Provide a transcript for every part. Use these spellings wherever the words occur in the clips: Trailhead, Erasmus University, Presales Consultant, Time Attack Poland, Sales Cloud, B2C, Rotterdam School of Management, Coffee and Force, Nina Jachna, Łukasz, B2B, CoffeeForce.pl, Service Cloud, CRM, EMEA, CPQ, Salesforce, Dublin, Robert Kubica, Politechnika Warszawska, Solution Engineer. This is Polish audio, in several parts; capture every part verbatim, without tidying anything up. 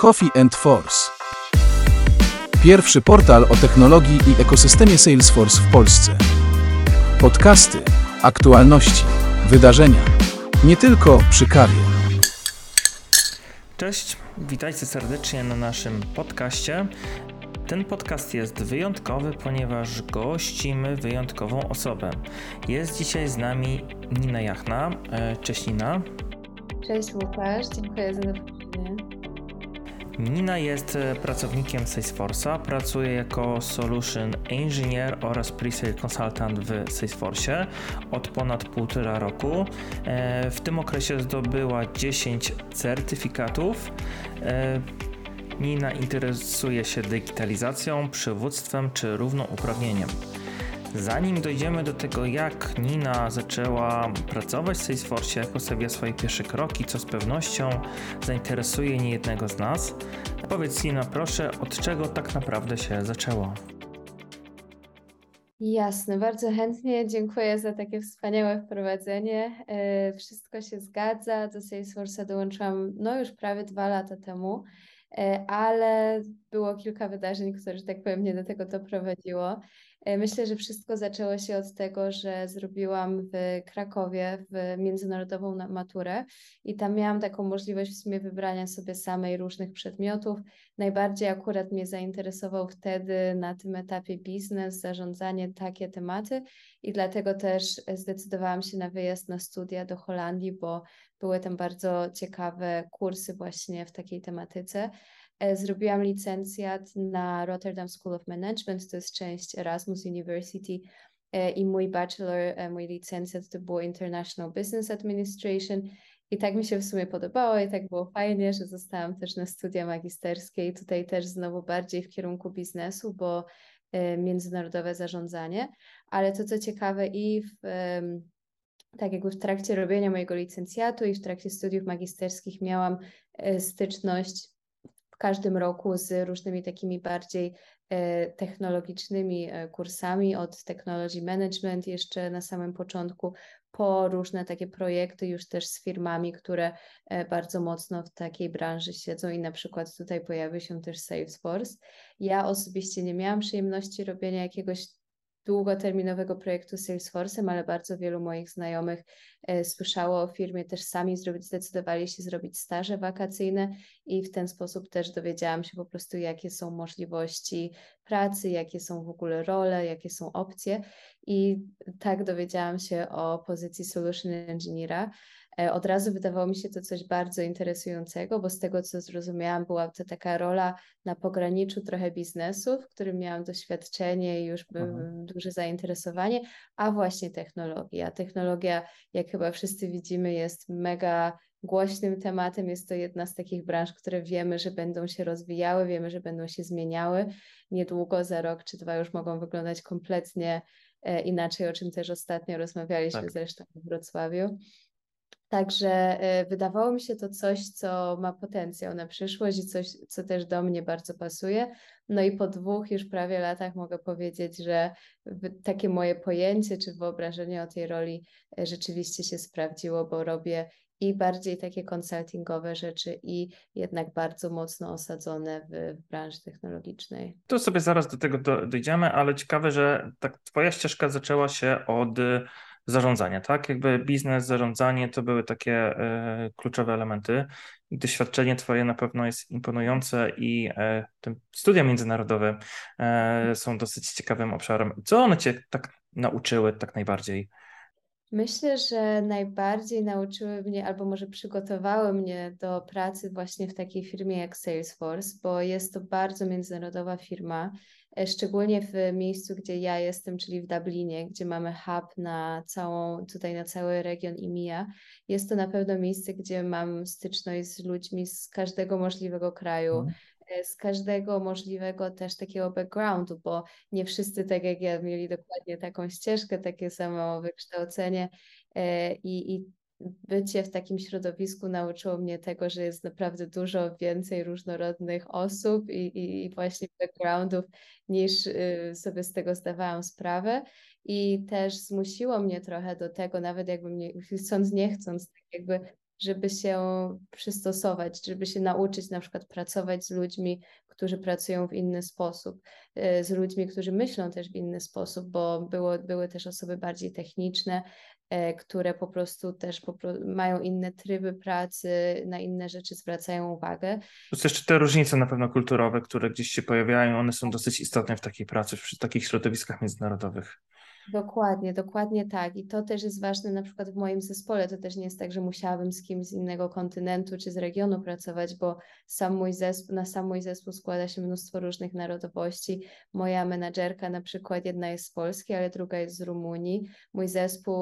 Coffee and Force. Pierwszy portal o technologii i ekosystemie Salesforce w Polsce. Podcasty, aktualności, wydarzenia. Nie tylko przy kawie. Cześć, witajcie serdecznie na naszym podcaście. Ten podcast jest wyjątkowy, ponieważ gościmy wyjątkową osobę. Jest dzisiaj z nami Nina Jachna. Cześć Nina. Cześć Łukasz, dziękuję za zaproszenie. Nina jest pracownikiem Salesforce'a, pracuje jako Solution Engineer oraz Pre-Sale Consultant w Salesforce'ie od ponad półtora roku. W tym okresie zdobyła dziesięć certyfikatów. Nina interesuje się digitalizacją, przywództwem czy równouprawnieniem. Zanim dojdziemy do tego, jak Nina zaczęła pracować w Salesforce, jak postawiła swoje pierwsze kroki, co z pewnością zainteresuje niejednego z nas, powiedz Nina proszę, od czego tak naprawdę się zaczęło? Jasne, bardzo chętnie. Dziękuję za takie wspaniałe wprowadzenie. Yy, wszystko się zgadza. Do Salesforce'a dołączyłam no już prawie dwa lata temu. Ale było kilka wydarzeń, które, że tak powiem, mnie do tego doprowadziło. Myślę, że wszystko zaczęło się od tego, że zrobiłam w Krakowie w międzynarodową maturę i tam miałam taką możliwość w sumie wybrania sobie samej różnych przedmiotów. Najbardziej akurat mnie zainteresował wtedy na tym etapie biznes, zarządzanie, takie tematy i dlatego też zdecydowałam się na wyjazd na studia do Holandii, bo były tam bardzo ciekawe kursy właśnie w takiej tematyce. Zrobiłam licencjat na Rotterdam School of Management, to jest część Erasmus University i mój bachelor, mój licencjat to było International Business Administration i tak mi się w sumie podobało i tak było fajnie, że zostałam też na studia magisterskie i tutaj też znowu bardziej w kierunku biznesu, bo międzynarodowe zarządzanie, ale to co ciekawe i w tak jakby w trakcie robienia mojego licencjatu i w trakcie studiów magisterskich miałam styczność w każdym roku z różnymi takimi bardziej technologicznymi kursami od technology management jeszcze na samym początku po różne takie projekty już też z firmami, które bardzo mocno w takiej branży siedzą i na przykład tutaj pojawił się też Salesforce. Ja osobiście nie miałam przyjemności robienia jakiegoś długoterminowego projektu z Salesforce'em, ale bardzo wielu moich znajomych e, słyszało o firmie, też sami zrobi, zdecydowali się zrobić staże wakacyjne i w ten sposób też dowiedziałam się po prostu, jakie są możliwości pracy, jakie są w ogóle role, jakie są opcje i tak dowiedziałam się o pozycji Solution Engineera. E, od razu wydawało mi się to coś bardzo interesującego, bo z tego, co zrozumiałam, była to taka rola na pograniczu trochę biznesu, w którym miałam doświadczenie i już bym duże zainteresowanie, a właśnie technologia. Technologia, jak chyba wszyscy widzimy, jest mega głośnym tematem, jest to jedna z takich branż, które wiemy, że będą się rozwijały, wiemy, że będą się zmieniały. Niedługo, za rok czy dwa już mogą wyglądać kompletnie e, inaczej, o czym też ostatnio rozmawialiśmy tak. Zresztą w Wrocławiu. Także y, wydawało mi się to coś, co ma potencjał na przyszłość i coś, co też do mnie bardzo pasuje. No i po dwóch już prawie latach mogę powiedzieć, że takie moje pojęcie czy wyobrażenie o tej roli y, rzeczywiście się sprawdziło, bo robię i bardziej takie konsultingowe rzeczy i jednak bardzo mocno osadzone w, w branży technologicznej. Tu sobie zaraz do tego do, dojdziemy, ale ciekawe, że tak twoja ścieżka zaczęła się od zarządzania, tak? Jakby biznes, zarządzanie to były takie y, kluczowe elementy. I doświadczenie twoje na pewno jest imponujące i y, te studia międzynarodowe y, są dosyć ciekawym obszarem. Co one cię tak nauczyły tak najbardziej? Myślę, że najbardziej nauczyły mnie albo może przygotowały mnie do pracy właśnie w takiej firmie jak Salesforce, bo jest to bardzo międzynarodowa firma, szczególnie w miejscu, gdzie ja jestem, czyli w Dublinie, gdzie mamy hub na całą, tutaj na cały region E M E A. Jest to na pewno miejsce, gdzie mam styczność z ludźmi z każdego możliwego kraju, mm. z każdego możliwego też takiego backgroundu, bo nie wszyscy tak jak ja mieli dokładnie taką ścieżkę, takie samo wykształcenie i, i bycie w takim środowisku nauczyło mnie tego, że jest naprawdę dużo więcej różnorodnych osób i, i, i właśnie backgroundów niż sobie z tego zdawałam sprawę i też zmusiło mnie trochę do tego, nawet jakby mnie chcąc nie chcąc, tak jakby żeby się przystosować, żeby się nauczyć na przykład pracować z ludźmi, którzy pracują w inny sposób, z ludźmi, którzy myślą też w inny sposób, bo było, były też osoby bardziej techniczne, które po prostu też po, mają inne tryby pracy, na inne rzeczy zwracają uwagę. To jeszcze te różnice na pewno kulturowe, które gdzieś się pojawiają, one są dosyć istotne w takiej pracy, w takich środowiskach międzynarodowych. Dokładnie, dokładnie tak. I to też jest ważne na przykład w moim zespole. To też nie jest tak, że musiałabym z kimś z innego kontynentu czy z regionu pracować, bo sam mój zespół, na sam mój zespół składa się mnóstwo różnych narodowości. Moja menadżerka na przykład jedna jest z Polski, ale druga jest z Rumunii. Mój zespół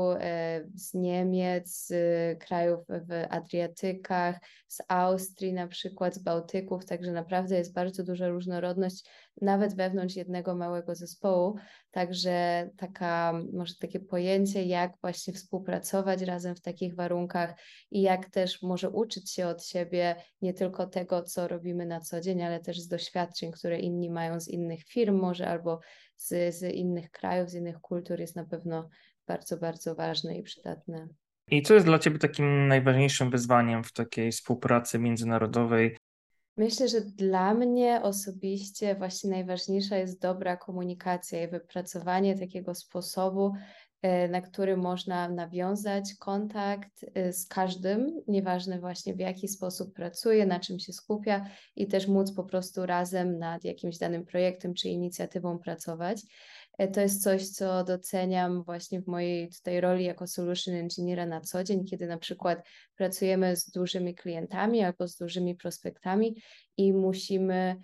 z Niemiec, z krajów w Adriatykach, z Austrii na przykład, z Bałtyków. Także naprawdę jest bardzo duża różnorodność, nawet wewnątrz jednego małego zespołu. Także taka może takie pojęcie, jak właśnie współpracować razem w takich warunkach i jak też może uczyć się od siebie nie tylko tego, co robimy na co dzień, ale też z doświadczeń, które inni mają z innych firm może albo z, z innych krajów, z innych kultur jest na pewno bardzo, bardzo ważne i przydatne. I co jest dla Ciebie takim najważniejszym wyzwaniem w takiej współpracy międzynarodowej? Myślę, że dla mnie osobiście właśnie najważniejsza jest dobra komunikacja i wypracowanie takiego sposobu, na który można nawiązać kontakt z każdym, nieważne właśnie w jaki sposób pracuje, na czym się skupia i też móc po prostu razem nad jakimś danym projektem czy inicjatywą pracować. To jest coś, co doceniam właśnie w mojej tutaj roli jako Solution Engineera na co dzień, kiedy na przykład pracujemy z dużymi klientami albo z dużymi prospektami i musimy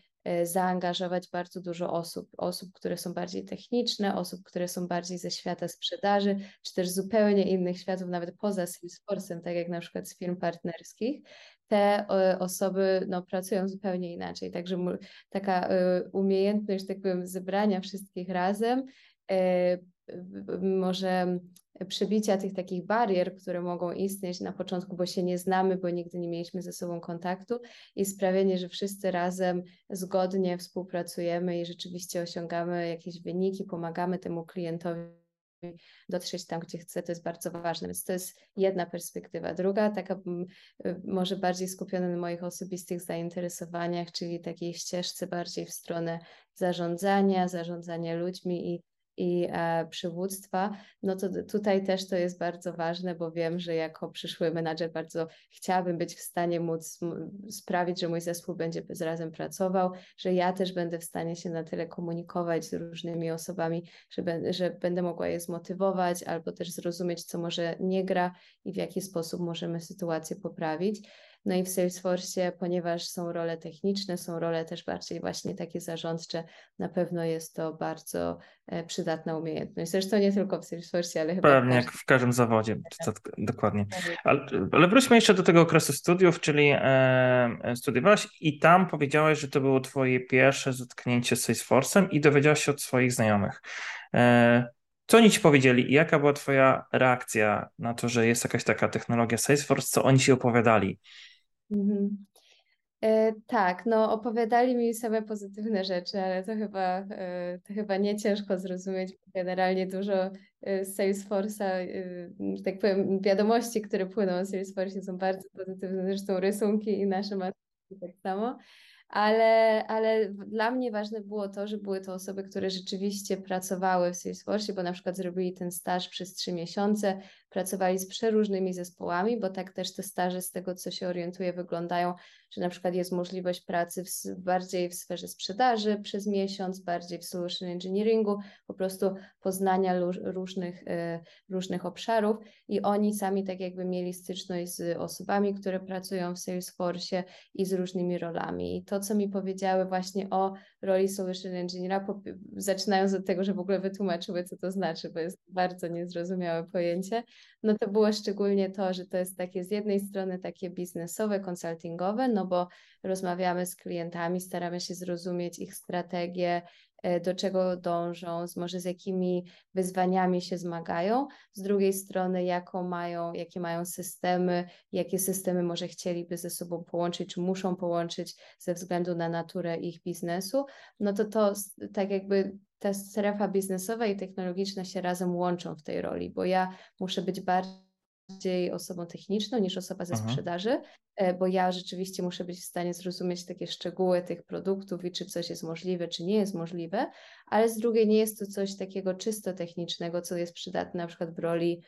zaangażować bardzo dużo osób, osób, które są bardziej techniczne, osób, które są bardziej ze świata sprzedaży, czy też zupełnie innych światów, nawet poza Salesforce'em, tak jak na przykład z firm partnerskich. Te osoby no, pracują zupełnie inaczej, także taka umiejętność, tak powiem, zebrania wszystkich razem, może przebicia tych takich barier, które mogą istnieć na początku, bo się nie znamy, bo nigdy nie mieliśmy ze sobą kontaktu i sprawienie, że wszyscy razem zgodnie współpracujemy i rzeczywiście osiągamy jakieś wyniki, pomagamy temu klientowi dotrzeć tam, gdzie chce, to jest bardzo ważne. Więc to jest jedna perspektywa. Druga, taka może bardziej skupiona na moich osobistych zainteresowaniach, czyli takiej ścieżce bardziej w stronę zarządzania, zarządzania ludźmi i i e, przywództwa, no to tutaj też to jest bardzo ważne, bo wiem, że jako przyszły menadżer bardzo chciałabym być w stanie móc m- sprawić, że mój zespół będzie razem pracował, że ja też będę w stanie się na tyle komunikować z różnymi osobami, że, be- że będę mogła je zmotywować albo też zrozumieć, co może nie gra i w jaki sposób możemy sytuację poprawić. No i w Salesforce, ponieważ są role techniczne, są role też bardziej właśnie takie zarządcze, na pewno jest to bardzo przydatna umiejętność. Zresztą nie tylko w Salesforce, ale chyba... Pewnie, jak w każdym zawodzie, to, to, dokładnie. Ale, ale wróćmy jeszcze do tego okresu studiów, czyli e, studiowałaś i tam powiedziałaś, że to było twoje pierwsze zetknięcie z Salesforce'em i dowiedziałaś się od swoich znajomych. E, Co oni ci powiedzieli i jaka była twoja reakcja na to, że jest jakaś taka technologia Salesforce, co oni ci opowiadali? Mm-hmm. E, tak, no opowiadali mi same pozytywne rzeczy, ale to chyba, e, to chyba nie ciężko zrozumieć. Generalnie dużo z Salesforce'a, e, tak powiem, wiadomości, które płyną z Salesforce są bardzo pozytywne, zresztą rysunki i nasze matki tak samo. Ale, ale dla mnie ważne było to, że były to osoby, które rzeczywiście pracowały w Salesforce, bo na przykład zrobili ten staż przez trzy miesiące, pracowali z przeróżnymi zespołami, bo tak też te staże z tego, co się orientuję, wyglądają, że na przykład jest możliwość pracy w, bardziej w sferze sprzedaży przez miesiąc, bardziej w solution engineeringu, po prostu poznania lu, różnych, y, różnych obszarów i oni sami tak jakby mieli styczność z osobami, które pracują w Salesforce i z różnymi rolami. I to, co mi powiedziały właśnie o roli solution engineera, po, zaczynając od tego, że w ogóle wytłumaczyły, co to znaczy, bo jest bardzo niezrozumiałe pojęcie, no to było szczególnie to, że to jest takie z jednej strony takie biznesowe, konsultingowe, no bo rozmawiamy z klientami, staramy się zrozumieć ich strategię, do czego dążą, może z jakimi wyzwaniami się zmagają, z drugiej strony jaką mają, jakie mają systemy, jakie systemy może chcieliby ze sobą połączyć, czy muszą połączyć ze względu na naturę ich biznesu, no to to tak jakby ta strefa biznesowa i technologiczna się razem łączą w tej roli, bo ja muszę być bardziej bardziej osobą techniczną niż osoba ze sprzedaży, Aha. bo ja rzeczywiście muszę być w stanie zrozumieć takie szczegóły tych produktów i czy coś jest możliwe, czy nie jest możliwe, ale z drugiej nie jest to coś takiego czysto technicznego, co jest przydatne na przykład w roli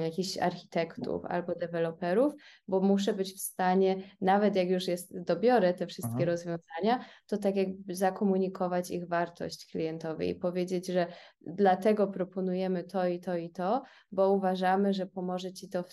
jakichś architektów albo deweloperów, bo muszę być w stanie, nawet jak już jest, dobiorę te wszystkie Aha. rozwiązania, to tak jakby zakomunikować ich wartość klientowi i powiedzieć, że dlatego proponujemy to i to i to, bo uważamy, że pomoże Ci to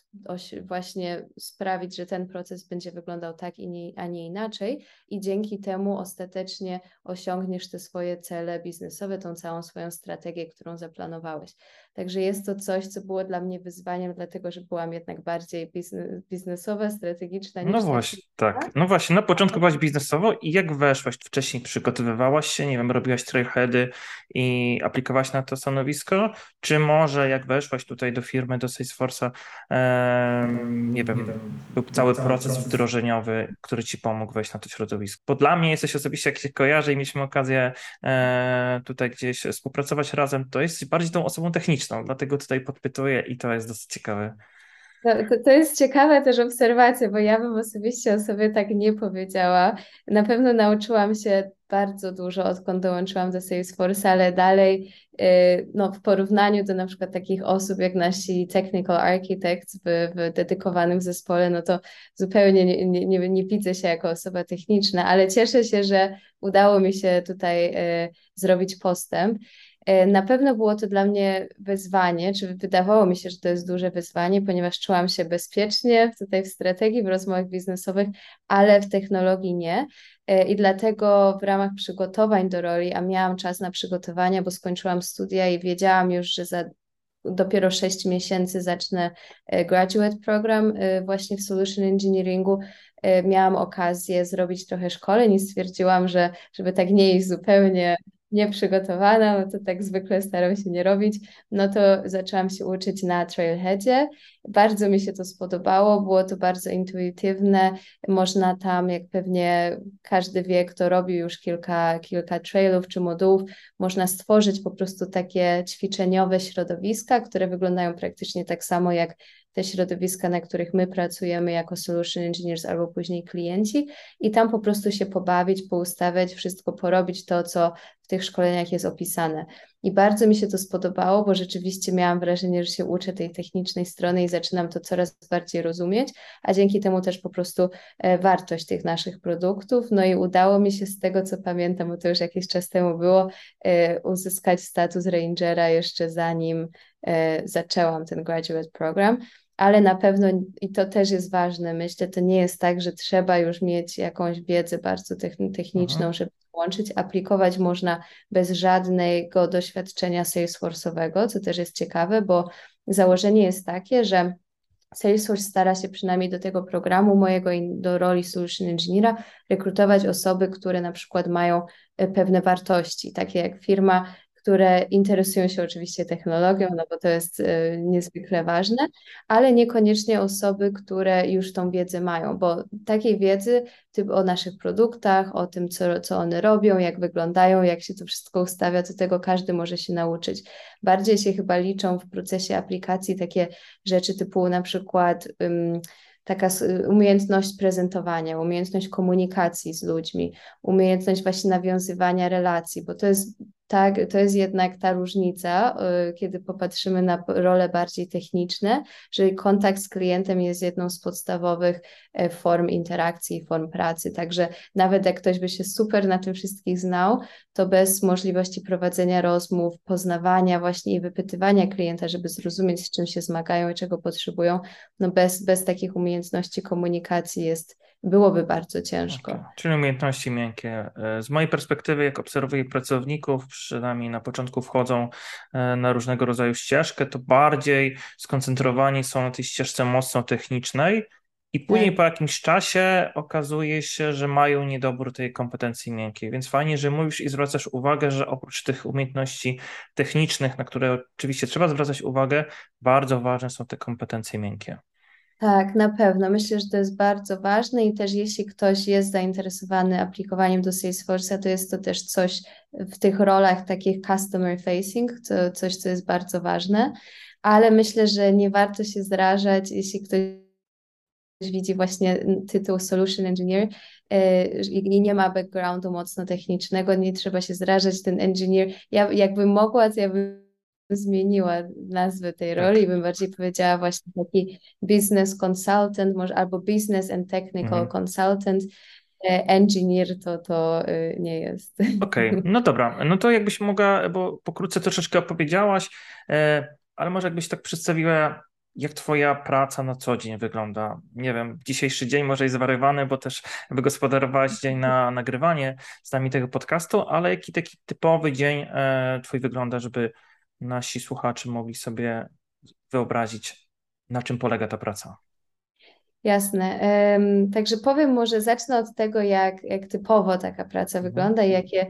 właśnie sprawić, że ten proces będzie wyglądał tak, a nie inaczej i dzięki temu ostatecznie osiągniesz te swoje cele biznesowe, tą całą swoją strategię, którą zaplanowałeś. Także jest to coś, co było dla mnie wyzwaniem, dlatego że byłam jednak bardziej biznes, biznesowa, strategiczna. Niż no właśnie, tak. tak. No właśnie, na początku byłaś biznesowo i jak weszłaś? Wcześniej przygotowywałaś się, nie wiem, robiłaś trailheady i aplikowałaś na to stanowisko? Czy może jak weszłaś tutaj do firmy, do Salesforce'a, e, nie wiem, nie był cały proces, proces wdrożeniowy, który ci pomógł wejść na to środowisko? Bo dla mnie jesteś osobiście, jak się kojarzy i mieliśmy okazję e, tutaj gdzieś współpracować razem, to jesteś bardziej tą osobą techniczną, dlatego tutaj podpytuję i to jest dosyć ciekawe. No, to, to jest ciekawa też obserwacja, bo ja bym osobiście o sobie tak nie powiedziała. Na pewno nauczyłam się bardzo dużo, odkąd dołączyłam do Salesforce, ale dalej no, w porównaniu do na przykład takich osób jak nasi technical architects w, w dedykowanym zespole, no to zupełnie nie, nie, nie, nie widzę się jako osoba techniczna, ale cieszę się, że udało mi się tutaj y, zrobić postęp. Na pewno było to dla mnie wyzwanie, czy wydawało mi się, że to jest duże wyzwanie, ponieważ czułam się bezpiecznie tutaj w strategii, w rozmowach biznesowych, ale w technologii nie. I dlatego w ramach przygotowań do roli, a miałam czas na przygotowania, bo skończyłam studia i wiedziałam już, że za dopiero sześć miesięcy zacznę graduate program właśnie w Solution Engineeringu, miałam okazję zrobić trochę szkoleń i stwierdziłam, że żeby tak nie iść zupełnie nieprzygotowana, no to tak zwykle staram się nie robić, no to zaczęłam się uczyć na Trailheadzie. Bardzo mi się to spodobało, było to bardzo intuitywne, można tam, jak pewnie każdy wie, kto robił już kilka, kilka trailów czy modułów, można stworzyć po prostu takie ćwiczeniowe środowiska, które wyglądają praktycznie tak samo jak te środowiska, na których my pracujemy jako solution engineers albo później klienci i tam po prostu się pobawić, poustawiać wszystko, porobić to, co w tych szkoleniach jest opisane. I bardzo mi się to spodobało, bo rzeczywiście miałam wrażenie, że się uczę tej technicznej strony i zaczynam to coraz bardziej rozumieć, a dzięki temu też po prostu wartość tych naszych produktów. No i udało mi się z tego, co pamiętam, bo to już jakiś czas temu było, uzyskać status rangera jeszcze zanim zaczęłam ten graduate program. Ale na pewno, i to też jest ważne, myślę, to nie jest tak, że trzeba już mieć jakąś wiedzę bardzo techniczną, Aha. żeby włączyć. Aplikować można bez żadnego doświadczenia Salesforce'owego, co też jest ciekawe, bo założenie jest takie, że Salesforce stara się przynajmniej do tego programu mojego i do roli Solution Engineera rekrutować osoby, które na przykład mają pewne wartości, takie jak firma, które interesują się oczywiście technologią, no bo to jest y, niezwykle ważne, ale niekoniecznie osoby, które już tą wiedzę mają, bo takiej wiedzy typ o naszych produktach, o tym, co, co one robią, jak wyglądają, jak się to wszystko ustawia, to tego każdy może się nauczyć. Bardziej się chyba liczą w procesie aplikacji takie rzeczy typu na przykład Ym, taka umiejętność prezentowania, umiejętność komunikacji z ludźmi, umiejętność właśnie nawiązywania relacji, bo to jest, tak, to jest jednak ta różnica, kiedy popatrzymy na role bardziej techniczne, że kontakt z klientem jest jedną z podstawowych form interakcji, form pracy, także nawet jak ktoś by się super na tym wszystkich znał, to bez możliwości prowadzenia rozmów, poznawania właśnie i wypytywania klienta, żeby zrozumieć, z czym się zmagają i czego potrzebują, no bez, bez takich umiejętności komunikacji jest byłoby bardzo ciężko. Okay. Czyli umiejętności miękkie. Z mojej perspektywy, jak obserwuję pracowników, przynajmniej na początku wchodzą na różnego rodzaju ścieżkę, to bardziej skoncentrowani są na tej ścieżce mocno technicznej i później po jakimś czasie okazuje się, że mają niedobór tej kompetencji miękkiej. Więc fajnie, że mówisz i zwracasz uwagę, że oprócz tych umiejętności technicznych, na które oczywiście trzeba zwracać uwagę, bardzo ważne są te kompetencje miękkie. Tak, na pewno. Myślę, że to jest bardzo ważne i też jeśli ktoś jest zainteresowany aplikowaniem do Salesforce'a, to jest to też coś w tych rolach takich customer facing, to coś, co jest bardzo ważne. ale myślę, że nie warto się zrażać, jeśli ktoś widzi właśnie tytuł Solution Engineer i nie ma backgroundu mocno technicznego, nie trzeba się zrażać, ten engineer, ja jakbym mogła, to ja bym zmieniła nazwę tej roli i bym bardziej powiedziała właśnie taki business consultant, może albo business and technical mhm. consultant, engineer to, to nie jest. Okej, okay. No dobra, no to jakbyś mogła, bo pokrótce troszeczkę opowiedziałaś, ale może jakbyś tak przedstawiła, jak twoja praca na co dzień wygląda? Nie wiem, dzisiejszy dzień może jest zwariowany, bo też wygospodarowałaś dzień na nagrywanie z nami tego podcastu, ale jaki taki typowy dzień twój wygląda, żeby nasi słuchacze mogli sobie wyobrazić, na czym polega ta praca? Jasne. Także powiem, może zacznę od tego, jak, jak typowo taka praca wygląda i jakie,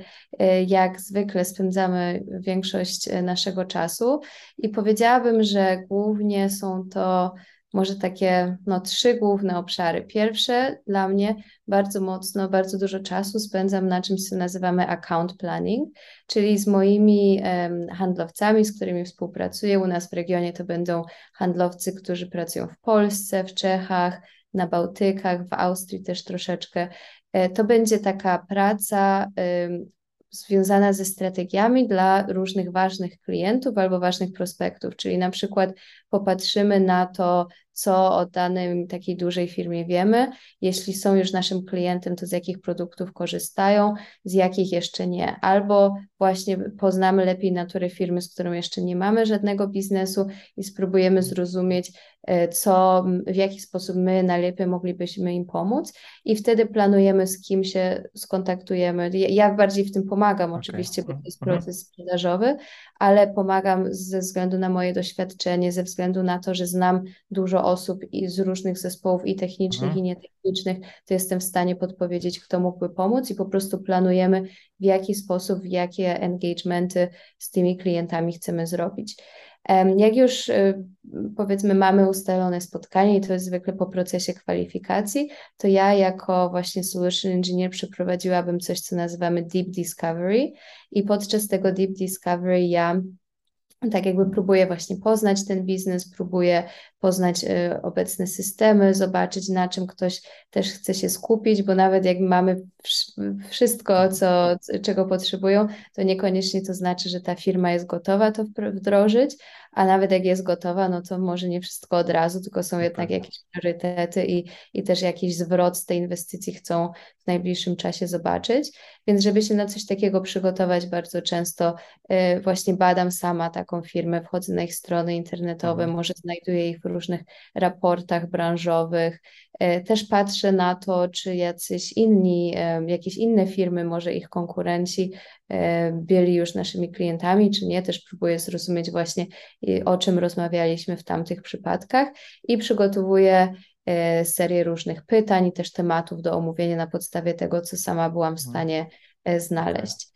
jak zwykle spędzamy większość naszego czasu. I powiedziałabym, że głównie są to może takie no, trzy główne obszary. Pierwsze dla mnie bardzo mocno, bardzo dużo czasu spędzam na czymś, co nazywamy account planning, czyli z moimi um, handlowcami, z którymi współpracuję. U nas w regionie to będą handlowcy, którzy pracują w Polsce, w Czechach, na Bałtykach, w Austrii też troszeczkę. E, to będzie taka praca um, związana ze strategiami dla różnych ważnych klientów albo ważnych prospektów, czyli na przykład popatrzymy na to, co o danej takiej dużej firmie wiemy, jeśli są już naszym klientem, to z jakich produktów korzystają, z jakich jeszcze nie, albo właśnie poznamy lepiej naturę firmy, z którą jeszcze nie mamy żadnego biznesu i spróbujemy zrozumieć, co, w jaki sposób my najlepiej moglibyśmy im pomóc i wtedy planujemy, z kim się skontaktujemy. Ja bardziej w tym pomagam oczywiście, okay. bo to jest proces okay. sprzedażowy, ale pomagam ze względu na moje doświadczenie, ze względu na to, że znam dużo osób i z różnych zespołów i technicznych, mhm. i nietechnicznych, to jestem w stanie podpowiedzieć, kto mógłby pomóc i po prostu planujemy, w jaki sposób, w jakie engagementy z tymi klientami chcemy zrobić. Jak już powiedzmy mamy ustalone spotkanie i to jest zwykle po procesie kwalifikacji, to ja jako właśnie Solution Engineer przeprowadziłabym coś, co nazywamy Deep Discovery i podczas tego Deep Discovery ja tak jakby próbuję właśnie poznać ten biznes, próbuję poznać y, obecne systemy, zobaczyć, na czym ktoś też chce się skupić, bo nawet jak mamy wszystko, co, czego potrzebują, to niekoniecznie to znaczy, że ta firma jest gotowa to wdrożyć, a nawet jak jest gotowa, no to może nie wszystko od razu, tylko są jednak jakieś priorytety i, i też jakiś zwrot z tej inwestycji chcą w najbliższym czasie zobaczyć, więc żeby się na coś takiego przygotować, bardzo często y, właśnie badam sama taką firmę, wchodzę na ich strony internetowe, mhm. może znajduję ich w różnych raportach branżowych, y, też patrzę na to, czy jacyś inni, y, jakieś inne firmy, może ich konkurenci y, byli już naszymi klientami, czy nie, też próbuję zrozumieć właśnie o czym rozmawialiśmy w tamtych przypadkach i przygotowuję serię różnych pytań i też tematów do omówienia na podstawie tego, co sama byłam w stanie znaleźć.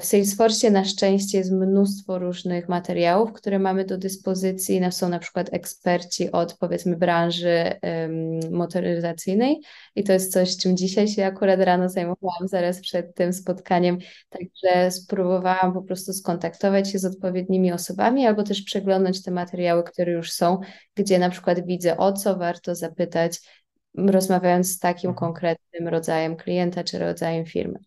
W Salesforce na szczęście jest mnóstwo różnych materiałów, które mamy do dyspozycji. Są na przykład eksperci od powiedzmy branży um, motoryzacyjnej i to jest coś, czym dzisiaj się akurat rano zajmowałam, zaraz przed tym spotkaniem. Także spróbowałam po prostu skontaktować się z odpowiednimi osobami albo też przeglądać te materiały, które już są, gdzie na przykład widzę, o co warto zapytać, rozmawiając z takim konkretnym rodzajem klienta czy rodzajem firmy.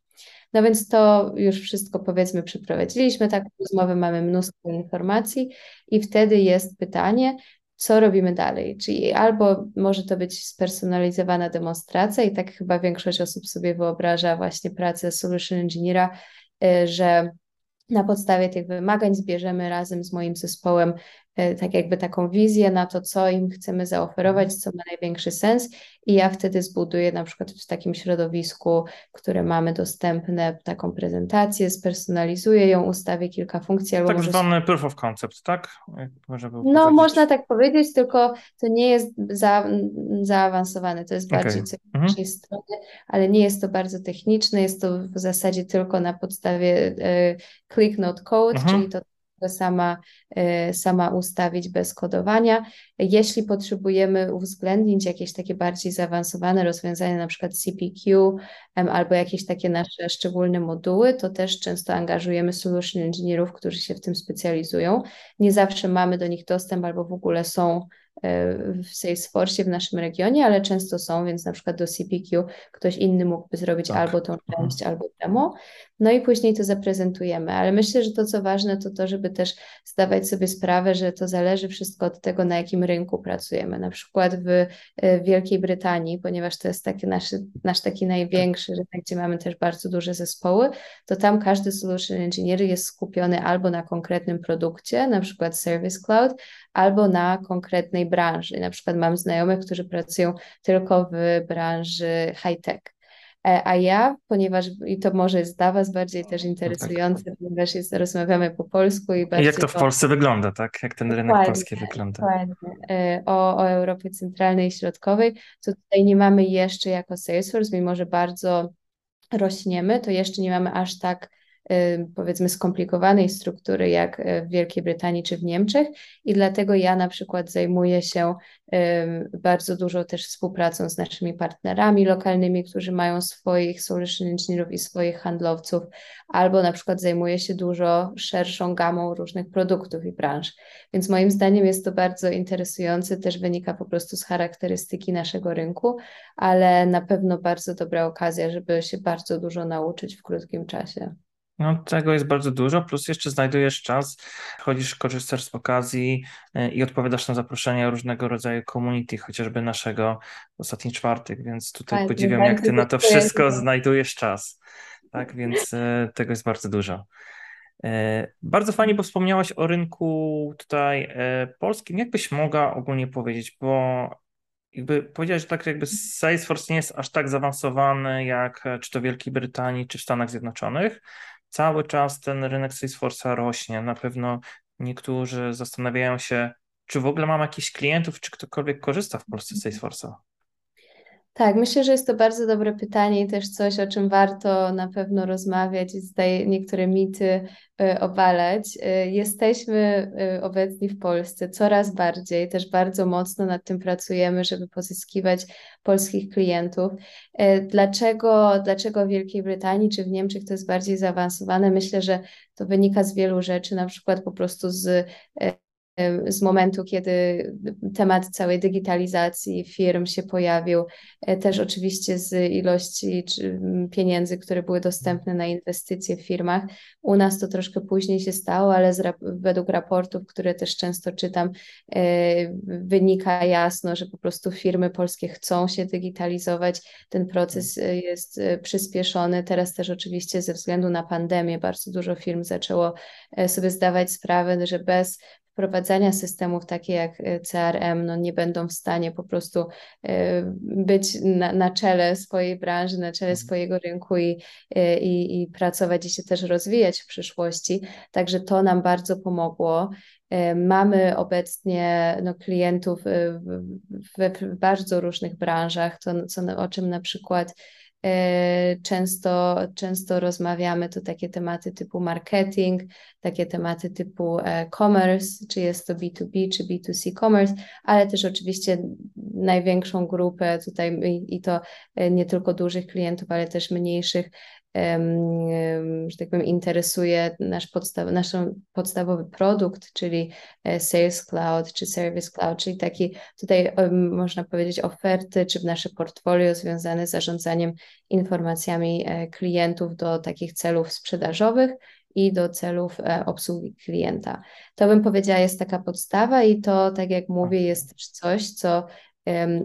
No więc to już wszystko powiedzmy przeprowadziliśmy, taką rozmowę, mamy mnóstwo informacji i wtedy jest pytanie, co robimy dalej, czyli albo może to być spersonalizowana demonstracja i tak chyba większość osób sobie wyobraża właśnie pracę Solution Engineera, że na podstawie tych wymagań zbierzemy razem z moim zespołem tak jakby taką wizję na to, co im chcemy zaoferować, co ma największy sens i ja wtedy zbuduję na przykład w takim środowisku, które mamy dostępne, taką prezentację, spersonalizuję ją, ustawię kilka funkcji. Albo tak może... zwany proof of concept, tak? Może no powiedzieć. Można tak powiedzieć, tylko to nie jest za, zaawansowane, to jest okay. bardziej z naszej strony, ale nie jest to bardzo techniczne, jest to w zasadzie tylko na podstawie y, click not code, mhm. czyli to sama, sama ustawić bez kodowania. Jeśli potrzebujemy uwzględnić jakieś takie bardziej zaawansowane rozwiązania, na przykład C P Q albo jakieś takie nasze szczególne moduły, to też często angażujemy solution engineerów, którzy się w tym specjalizują. Nie zawsze mamy do nich dostęp albo w ogóle są w Salesforce w naszym regionie, ale często są, więc na przykład do C P Q ktoś inny mógłby zrobić tak. albo tą część, albo demo, no i później to zaprezentujemy, ale myślę, że to co ważne to to, żeby też zdawać sobie sprawę, że to zależy wszystko od tego, na jakim rynku pracujemy, na przykład w Wielkiej Brytanii, ponieważ to jest taki nasz, nasz taki największy rynek, gdzie mamy też bardzo duże zespoły, to tam każdy solution engineer jest skupiony albo na konkretnym produkcie, na przykład Service Cloud, albo na konkretnej branży. Na przykład mam znajomych, którzy pracują tylko w branży high-tech. A ja, ponieważ, i to może jest dla Was bardziej też interesujące, no tak. ponieważ jest, rozmawiamy po polsku. I bardziej jak to w Polsce o... wygląda, tak? Jak ten rynek dokładnie, polski wygląda. Dokładnie. O, o Europie Centralnej i Środkowej, co tutaj nie mamy jeszcze jako Salesforce, mimo że bardzo rośniemy, to jeszcze nie mamy aż tak powiedzmy skomplikowanej struktury jak w Wielkiej Brytanii czy w Niemczech i dlatego ja na przykład zajmuję się bardzo dużo też współpracą z naszymi partnerami lokalnymi, którzy mają swoich solution engineerów i swoich handlowców, albo na przykład zajmuję się dużo szerszą gamą różnych produktów i branż. Więc moim zdaniem jest to bardzo interesujące, też wynika po prostu z charakterystyki naszego rynku, ale na pewno bardzo dobra okazja, żeby się bardzo dużo nauczyć w krótkim czasie. No, tego jest bardzo dużo, plus jeszcze znajdujesz czas, chodzisz, korzystasz z okazji i odpowiadasz na zaproszenia różnego rodzaju community, chociażby naszego ostatni czwartek, więc tutaj tak, podziwiam, tak, jak ty na to wszystko tak. znajdujesz czas, tak, więc tego jest bardzo dużo. Bardzo fajnie, bo wspomniałaś o rynku tutaj polskim, jakbyś mogła ogólnie powiedzieć, bo... Jakby powiedziałeś, że tak jakby Salesforce nie jest aż tak zaawansowany jak czy to Wielkiej Brytanii, czy w Stanach Zjednoczonych. Cały czas ten rynek Salesforce'a rośnie. Na pewno niektórzy zastanawiają się, czy w ogóle mam jakichś klientów, czy ktokolwiek korzysta w Polsce z Salesforce'a. Tak, myślę, że jest to bardzo dobre pytanie i też coś, o czym warto na pewno rozmawiać i tutaj niektóre mity obalać. Jesteśmy obecni w Polsce coraz bardziej, też bardzo mocno nad tym pracujemy, żeby pozyskiwać polskich klientów. Dlaczego, dlaczego w Wielkiej Brytanii czy w Niemczech to jest bardziej zaawansowane? Myślę, że to wynika z wielu rzeczy, na przykład po prostu z... z momentu, kiedy temat całej digitalizacji firm się pojawił, też oczywiście z ilości pieniędzy, które były dostępne na inwestycje w firmach. U nas to troszkę później się stało, ale z, według raportów, które też często czytam, wynika jasno, że po prostu firmy polskie chcą się digitalizować. Ten proces jest przyspieszony. Teraz też oczywiście ze względu na pandemię bardzo dużo firm zaczęło sobie zdawać sprawę, że bez wprowadzania systemów takie jak C R M, no nie będą w stanie po prostu być na, na czele swojej branży, na czele swojego rynku i, i, i pracować i się też rozwijać w przyszłości. Także to nam bardzo pomogło. Mamy obecnie no, klientów w, w bardzo różnych branżach, to co, o czym na przykład Często, często rozmawiamy, to takie tematy typu marketing, takie tematy typu commerce, czy jest to B dwa B, czy B dwa C commerce, ale też oczywiście największą grupę tutaj i to nie tylko dużych klientów, ale też mniejszych, że tak powiem, interesuje nasz, podstaw, nasz podstawowy produkt, czyli Sales Cloud czy Service Cloud, czyli taki tutaj można powiedzieć oferty czy w nasze portfolio związane z zarządzaniem informacjami klientów do takich celów sprzedażowych i do celów obsługi klienta. To bym powiedziała jest taka podstawa i to, tak jak mówię, jest też coś, co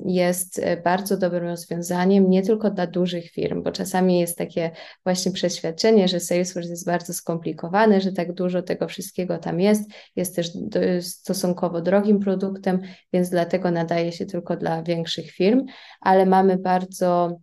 jest bardzo dobrym rozwiązaniem nie tylko dla dużych firm, bo czasami jest takie właśnie przeświadczenie, że Salesforce jest bardzo skomplikowany, że tak dużo tego wszystkiego tam jest, jest też stosunkowo drogim produktem, więc dlatego nadaje się tylko dla większych firm, ale mamy bardzo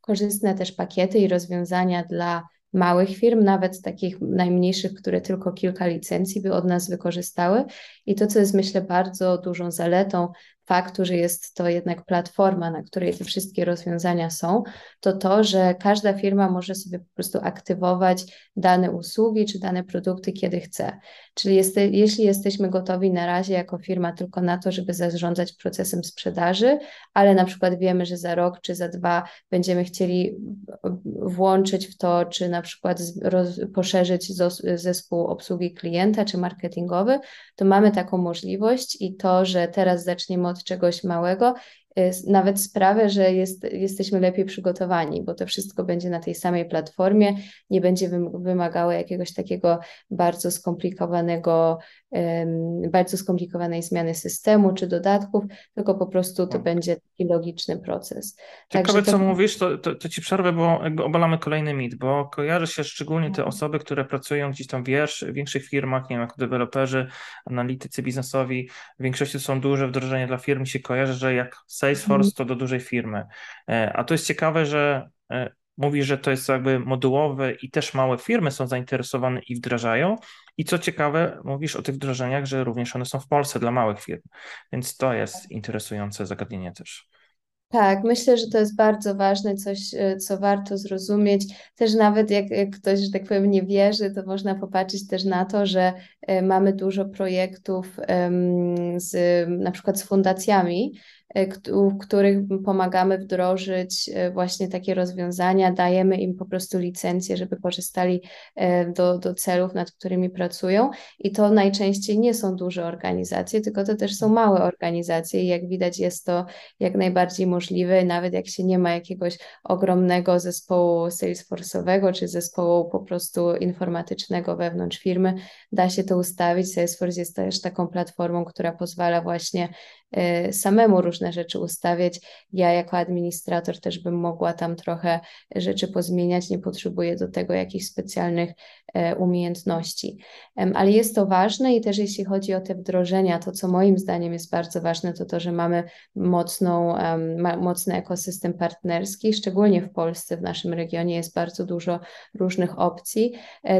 korzystne też pakiety i rozwiązania dla małych firm, nawet takich najmniejszych, które tylko kilka licencji by od nas wykorzystały i to, co jest myślę bardzo dużą zaletą faktu, że jest to jednak platforma, na której te wszystkie rozwiązania są, to to, że każda firma może sobie po prostu aktywować dane usługi czy dane produkty, kiedy chce. Czyli jest, jeśli jesteśmy gotowi na razie jako firma tylko na to, żeby zarządzać procesem sprzedaży, ale na przykład wiemy, że za rok czy za dwa będziemy chcieli włączyć w to, czy na przykład roz, poszerzyć zespół obsługi klienta czy marketingowy, to mamy taką możliwość i to, że teraz zaczniemy od czegoś małego, nawet sprawę, że jest, jesteśmy lepiej przygotowani, bo to wszystko będzie na tej samej platformie, nie będzie wymagało jakiegoś takiego bardzo skomplikowanego, bardzo skomplikowanej zmiany systemu czy dodatków, tylko po prostu to będzie taki logiczny proces. Ciekawe, to... co mówisz, to, to, to ci przerwę, bo obalamy kolejny mit, bo kojarzy się szczególnie te osoby, które pracują gdzieś tam wiesz, w większych firmach, nie wiem, jako deweloperzy, analitycy biznesowi, w większości są duże wdrożenia dla firm, się kojarzy, że jak Salesforce to do dużej firmy. A to jest ciekawe, że mówi, że to jest jakby modułowe i też małe firmy są zainteresowane i wdrażają. I co ciekawe, mówisz o tych wdrożeniach, że również one są w Polsce dla małych firm. Więc to jest interesujące zagadnienie też. Tak, myślę, że to jest bardzo ważne, coś, co warto zrozumieć. Też nawet jak, jak ktoś, że tak powiem, nie wierzy, to można popatrzeć też na to, że mamy dużo projektów z, na przykład z fundacjami, w których pomagamy wdrożyć właśnie takie rozwiązania, dajemy im po prostu licencję, żeby korzystali do, do celów, nad którymi pracują i to najczęściej nie są duże organizacje, tylko to też są małe organizacje i jak widać jest to jak najbardziej możliwe, nawet jak się nie ma jakiegoś ogromnego zespołu salesforce'owego czy zespołu po prostu informatycznego wewnątrz firmy, da się to ustawić. Salesforce jest też taką platformą, która pozwala właśnie samemu różne rzeczy ustawiać. Ja jako administrator też bym mogła tam trochę rzeczy pozmieniać, nie potrzebuję do tego jakichś specjalnych umiejętności. Ale jest to ważne i też jeśli chodzi o te wdrożenia, to co moim zdaniem jest bardzo ważne, to to, że mamy mocną, mocny ekosystem partnerski, szczególnie w Polsce, w naszym regionie jest bardzo dużo różnych opcji,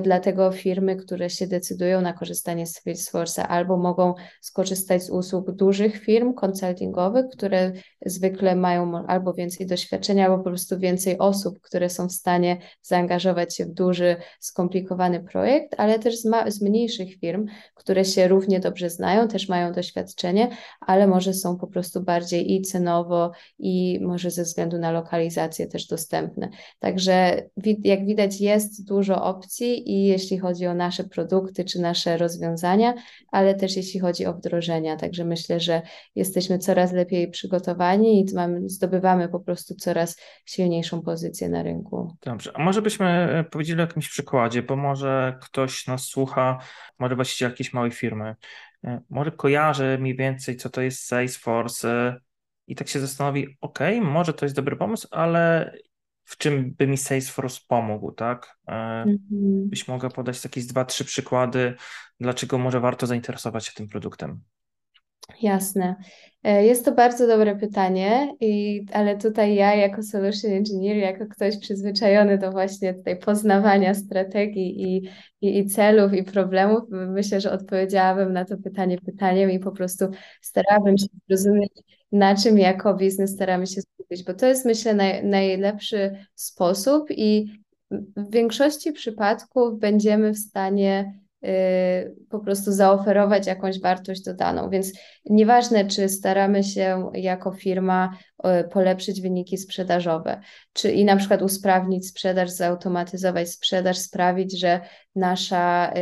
dlatego firmy, które się decydują na korzystanie z Salesforce'a albo mogą skorzystać z usług dużych firm, firm konsultingowych, które zwykle mają albo więcej doświadczenia, albo po prostu więcej osób, które są w stanie zaangażować się w duży, skomplikowany projekt, ale też z, ma- z mniejszych firm, które się równie dobrze znają, też mają doświadczenie, ale może są po prostu bardziej i cenowo, i może ze względu na lokalizację też dostępne. Także jak widać jest dużo opcji i jeśli chodzi o nasze produkty, czy nasze rozwiązania, ale też jeśli chodzi o wdrożenia, także myślę, że jesteśmy coraz lepiej przygotowani i zdobywamy po prostu coraz silniejszą pozycję na rynku. Dobrze, a może byśmy powiedzieli o jakimś przykładzie, bo może ktoś nas słucha, może właściciel jakiejś małej firmy, może kojarzy mniej więcej, co to jest Salesforce i tak się zastanowi, ok, może to jest dobry pomysł, ale w czym by mi Salesforce pomógł, tak? Mhm. Byś mogła podać jakieś dwa, trzy przykłady, dlaczego może warto zainteresować się tym produktem. Jasne. Jest to bardzo dobre pytanie, i, ale tutaj ja jako Solution Engineer, jako ktoś przyzwyczajony do właśnie tutaj poznawania strategii i, i, i celów i problemów, myślę, że odpowiedziałabym na to pytanie pytaniem i po prostu starałabym się zrozumieć, na czym jako biznes staramy się skupić, bo to jest myślę naj, najlepszy sposób i w większości przypadków będziemy w stanie po prostu zaoferować jakąś wartość dodaną, więc nieważne, czy staramy się jako firma polepszyć wyniki sprzedażowe, czy i na przykład usprawnić sprzedaż, zautomatyzować sprzedaż, sprawić, że nasza,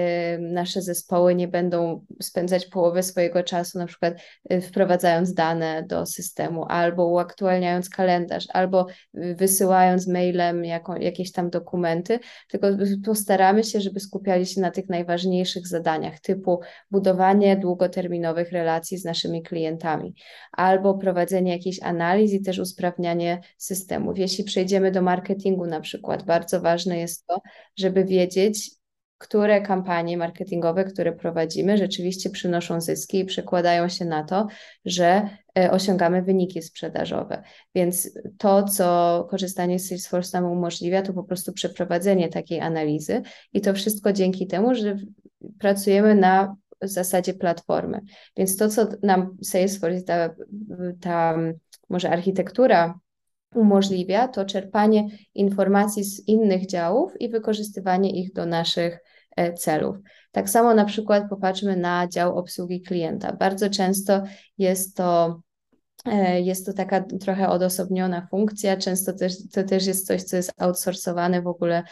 nasze zespoły nie będą spędzać połowy swojego czasu na przykład wprowadzając dane do systemu, albo uaktualniając kalendarz, albo wysyłając mailem jako, jakieś tam dokumenty, tylko postaramy się, żeby skupiali się na tych najważniejszych zadaniach, typu budowanie długoterminowych relacji z naszymi klientami, albo prowadzenie jakiejś analiz i też usprawnianie systemów. Jeśli przejdziemy do marketingu na przykład, bardzo ważne jest to, żeby wiedzieć, które kampanie marketingowe, które prowadzimy, rzeczywiście przynoszą zyski i przekładają się na to, że osiągamy wyniki sprzedażowe. Więc to, co korzystanie z Salesforce nam umożliwia, to po prostu przeprowadzenie takiej analizy i to wszystko dzięki temu, że pracujemy na w zasadzie platformy. Więc to, co nam Salesforce, ta, ta może architektura umożliwia, to czerpanie informacji z innych działów i wykorzystywanie ich do naszych celów. Tak samo na przykład popatrzmy na dział obsługi klienta. Bardzo często jest to Jest to taka trochę odosobniona funkcja, często też, to też jest coś, co jest outsourcowane w ogóle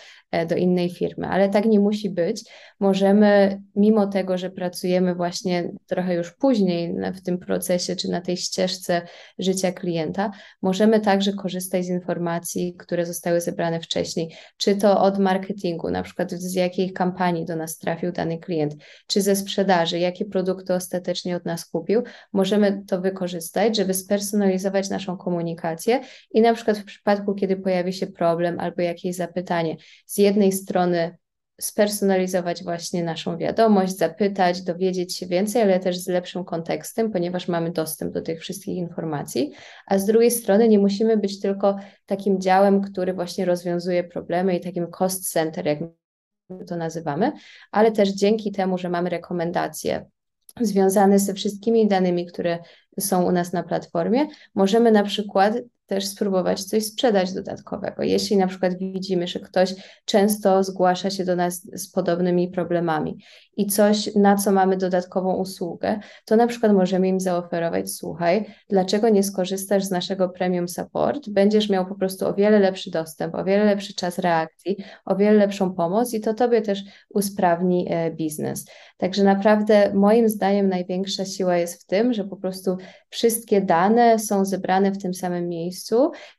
do innej firmy, ale tak nie musi być. Możemy, mimo tego, że pracujemy właśnie trochę już później w tym procesie czy na tej ścieżce życia klienta, możemy także korzystać z informacji, które zostały zebrane wcześniej, czy to od marketingu, na przykład z jakiej kampanii do nas trafił dany klient, czy ze sprzedaży, jakie produkty ostatecznie od nas kupił. Możemy to wykorzystać, żeby spersonalizować naszą komunikację i na przykład w przypadku, kiedy pojawi się problem albo jakieś zapytanie, z jednej strony spersonalizować właśnie naszą wiadomość, zapytać, dowiedzieć się więcej, ale też z lepszym kontekstem, ponieważ mamy dostęp do tych wszystkich informacji, a z drugiej strony nie musimy być tylko takim działem, który właśnie rozwiązuje problemy i takim cost center, jak to nazywamy, ale też dzięki temu, że mamy rekomendacje związane ze wszystkimi danymi, które są u nas na platformie, możemy na przykład też spróbować coś sprzedać dodatkowego. Jeśli na przykład widzimy, że ktoś często zgłasza się do nas z podobnymi problemami i coś, na co mamy dodatkową usługę, to na przykład możemy im zaoferować: słuchaj, dlaczego nie skorzystasz z naszego premium support? Będziesz miał po prostu o wiele lepszy dostęp, o wiele lepszy czas reakcji, o wiele lepszą pomoc i to tobie też usprawni biznes. Także naprawdę moim zdaniem największa siła jest w tym, że po prostu wszystkie dane są zebrane w tym samym miejscu.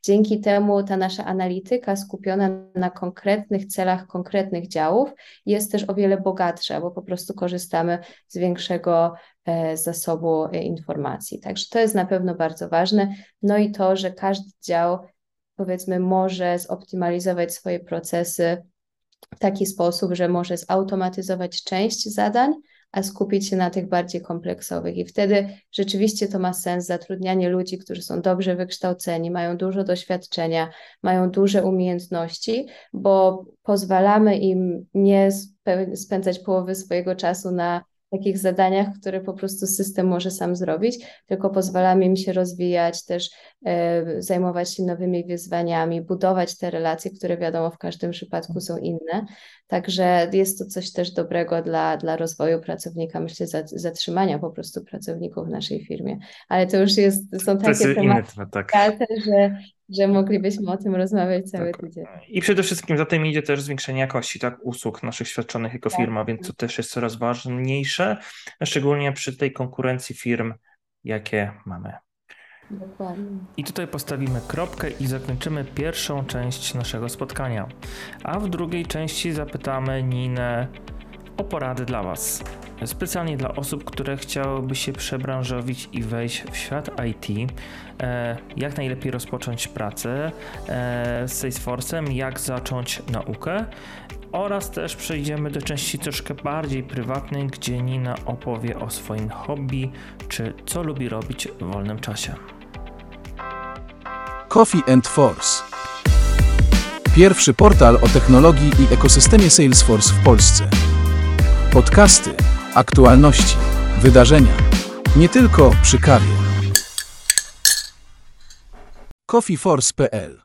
Dzięki temu ta nasza analityka skupiona na konkretnych celach, konkretnych działów jest też o wiele bogatsza, bo po prostu korzystamy z większego zasobu informacji. Także to jest na pewno bardzo ważne. No i to, że każdy dział, powiedzmy, może zoptymalizować swoje procesy w taki sposób, że może zautomatyzować część zadań, a skupić się na tych bardziej kompleksowych. I wtedy rzeczywiście to ma sens, zatrudnianie ludzi, którzy są dobrze wykształceni, mają dużo doświadczenia, mają duże umiejętności, bo pozwalamy im nie spędzać połowy swojego czasu na takich zadaniach, które po prostu system może sam zrobić, tylko pozwalamy im się rozwijać, też y, zajmować się nowymi wyzwaniami, budować te relacje, które wiadomo w każdym przypadku są inne. Także jest to coś też dobrego dla, dla rozwoju pracownika, myślę, zatrzymania po prostu pracowników w naszej firmie. Ale to już jest, są takie jest tematy, inne, tak. że że moglibyśmy o tym rozmawiać cały tak. tydzień. I przede wszystkim za tym idzie też zwiększenie jakości tak usług naszych świadczonych jako tak. firma, więc to też jest coraz ważniejsze, szczególnie przy tej konkurencji firm, jakie mamy. Dokładnie. I tutaj postawimy kropkę i zakończymy pierwszą część naszego spotkania. A w drugiej części zapytamy Ninę o porady dla Was. Specjalnie dla osób, które chciałyby się przebranżowić i wejść w świat I T, jak najlepiej rozpocząć pracę z Salesforce'em, jak zacząć naukę oraz też przejdziemy do części troszkę bardziej prywatnej, gdzie Nina opowie o swoim hobby czy co lubi robić w wolnym czasie. Coffee and Force. Pierwszy portal o technologii i ekosystemie Salesforce w Polsce. Podcasty, aktualności, wydarzenia. Nie tylko przy kawie. CoffeeForce.pl